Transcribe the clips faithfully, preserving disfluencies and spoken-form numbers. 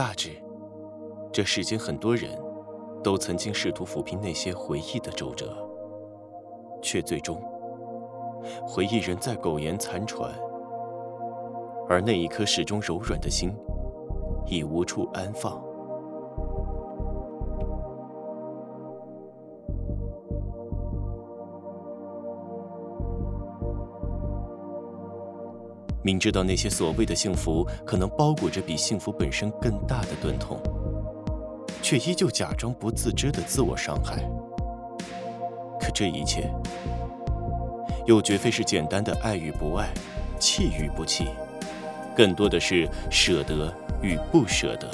大致，这世间很多人都曾经试图抚平那些回忆的皱褶，却最终回忆仍在苟延残喘，而那一颗始终柔软的心已无处安放。明知道那些所谓的幸福可能包裹着比幸福本身更大的钝痛，却依旧假装不自知的自我伤害。可这一切又绝非是简单的爱与不爱，弃与不弃，更多的是舍得与不舍得。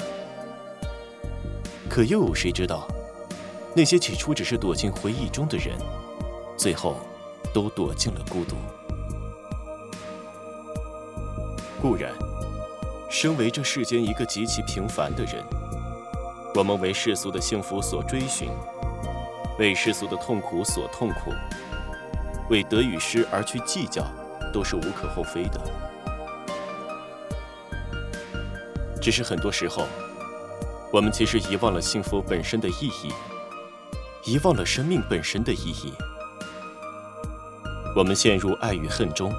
可又有谁知道，那些起初只是躲进回忆中的人，最后都躲进了孤独。固然，身为这世间一个极其平凡的人，我们为世俗的幸福所追寻，为世俗的痛苦所痛苦，为得与失而去计较，都是无可厚非的。只是很多时候，我们其实遗忘了幸福本身的意义，遗忘了生命本身的意义。我们陷入爱与恨中，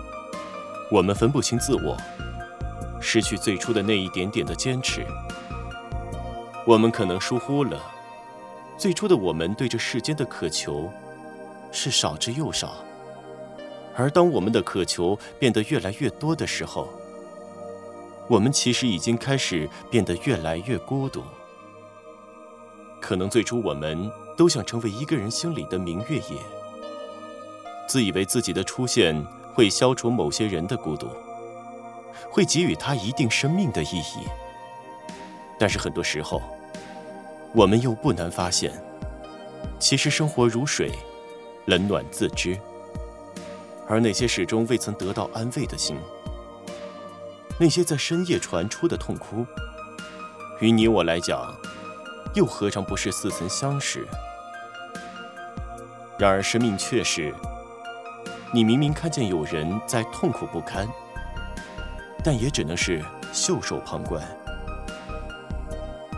我们分不清自我，失去最初的那一点点的坚持。我们可能疏忽了，最初的我们对这世间的渴求是少之又少，而当我们的渴求变得越来越多的时候，我们其实已经开始变得越来越孤独。可能最初我们都想成为一个人心里的明月夜，自以为自己的出现会消除某些人的孤独，会给予他一定生命的意义。但是很多时候，我们又不难发现，其实生活如水，冷暖自知。而那些始终未曾得到安慰的心，那些在深夜传出的痛哭，于你我来讲，又何尝不是似曾相识？然而生命却是，你明明看见有人在痛苦不堪，但也只能是袖手旁观。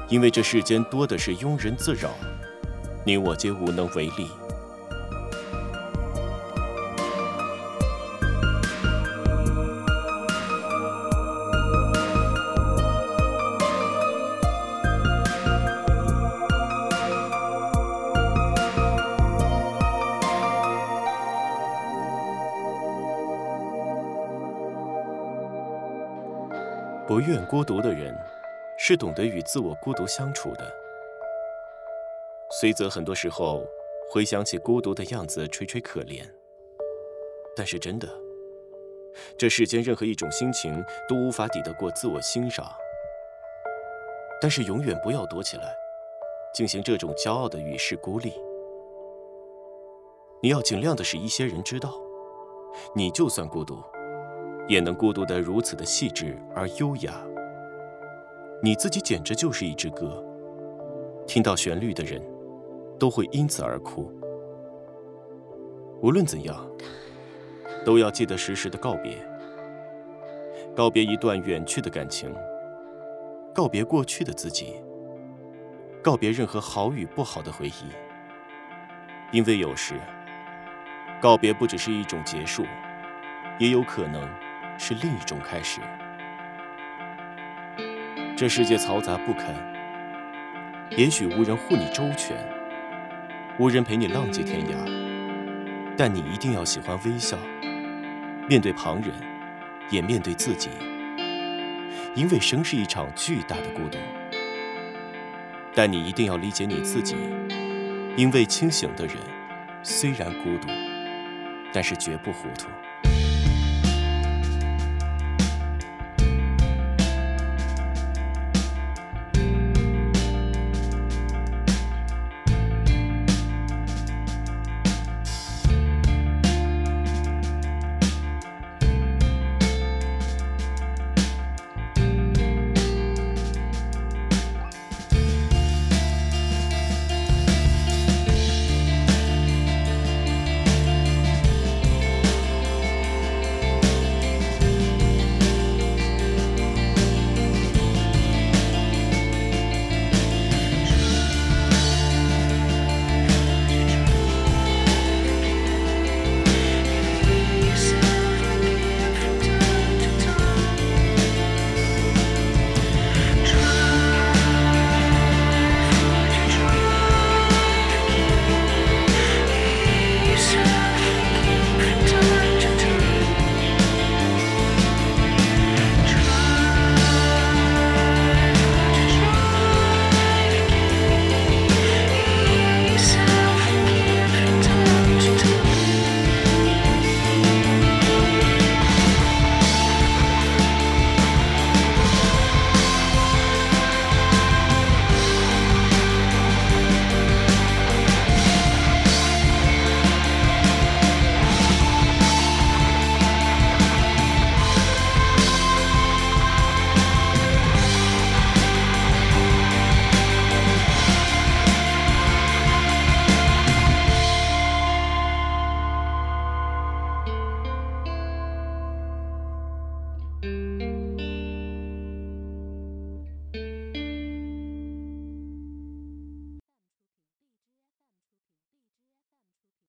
因为这世间多的是庸人自扰，你我皆无能为力。不愿孤独的人，是懂得与自我孤独相处的。虽则很多时候回想起孤独的样子垂垂可怜，但是真的，这世间任何一种心情都无法抵得过自我欣赏。但是永远不要躲起来，进行这种骄傲的与世孤立。你要尽量的使一些人知道，你就算孤独，也能孤独得如此的细致而优雅。你自己简直就是一支歌，听到旋律的人都会因此而哭。无论怎样，都要记得时时的告别，告别一段远去的感情，告别过去的自己，告别任何好与不好的回忆。因为有时告别不只是一种结束，也有可能是另一种开始。这世界嘈杂不堪，也许无人护你周全，无人陪你浪迹天涯，但你一定要喜欢微笑，面对旁人，也面对自己。因为生是一场巨大的孤独，但你一定要理解你自己。因为清醒的人虽然孤独，但是绝不糊涂。